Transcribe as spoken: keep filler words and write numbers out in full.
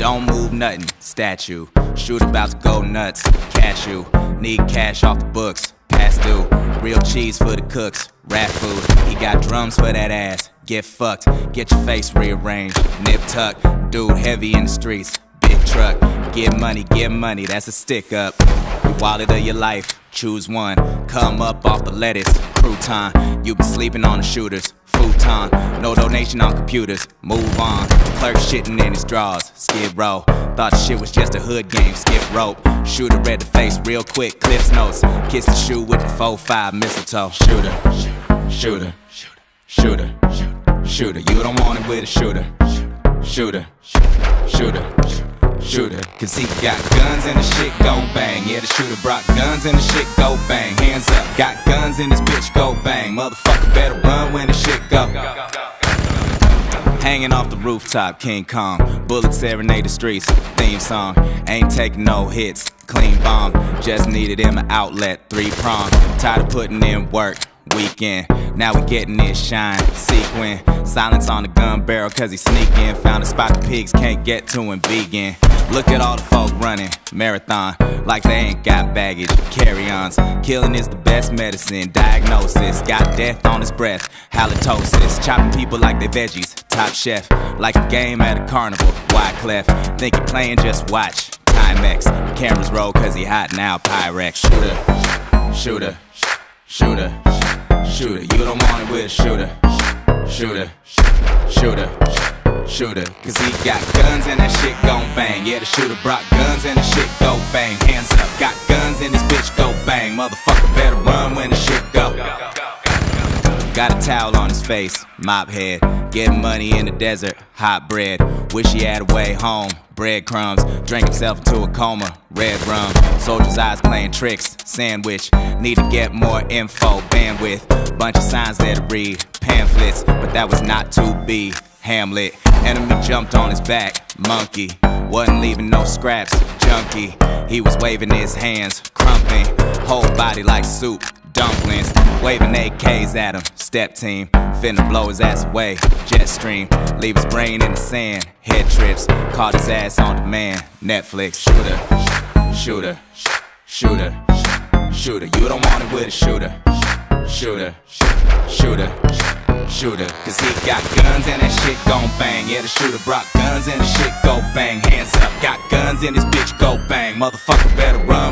Don't move nothing, statue. Shoot about to go nuts, cashew. Need cash off the books, past due. Real cheese for the cooks, rat food. He got drums for that ass, get fucked. Get your face rearranged, nip tuck. Dude heavy in the streets, big truck. Get money, get money, that's a stick up. Your wallet or your life, choose one. Come up off the lettuce, crouton. You been sleeping on the shooters, futon. No donation on computers, move on. Clerk shitting in his drawers, skid row. Thought shit was just a hood game, skip rope. Shooter read the face real quick, clips notes. Kiss the shoe with the four five mistletoe. Shooter, shooter, shooter, shooter, shooter. You don't want it with a shooter. Shooter, shooter, shooter. Cause he got guns and the shit go bang. Yeah, the shooter brought guns and the shit go bang. Hands up, got guns in this bitch go bang. Motherfucker better run when the shit go. Hanging off the rooftop, King Kong. Bullets serenade the streets, theme song. Ain't taking no hits, clean bomb. Just needed him an outlet, three prong. Tired of putting in work, weekend. Now we getting this shine, sequin. Silence on the gun barrel cause he sneaking. Found a spot the pigs can't get to and vegan. Look at all the folk running, marathon. Like they ain't got baggage, carry-ons. Killing is the best medicine, diagnosis. Got death on his breath, halitosis. Chopping people like they veggies, top chef. Like a game at a carnival, Wyclef. Think he playing, just watch, Timex. Cameras roll cause he hot now, Pyrex. Shooter, shooter, shooter, shooter. You don't want it with a shooter. Shooter, shooter, shooter. Cause he got guns and that shit gon' bang. Yeah, the shooter brought guns and the shit go bang. Hands up, got guns and this bitch go bang. Motherfucker better run when the shit go. Got a towel on his face, mop head. Getting money in the desert, hot bread. Wish he had a way home, breadcrumbs. Drank himself into a coma, red rum. Soldier's eyes playing tricks, sandwich. Need to get more info, bandwidth. Bunch of signs there to read, pamphlets. But that was not to be, Hamlet. Enemy jumped on his back, monkey. Wasn't leaving no scraps, junkie. He was waving his hands, crumping. Whole body like soup, dumplings. Waving A Ks at him, step team. Finna blow his ass away, jet stream. Leave his brain in the sand, head trips. Caught his ass on demand, Netflix. Shooter, shooter, shooter, shooter. You don't want it with a shooter. Shooter, shooter, shooter. Cause he got guns and that shit gon' bang. Yeah, the shooter brought guns and the shit go bang. Hands up, got guns and this bitch go bang. Motherfucker better run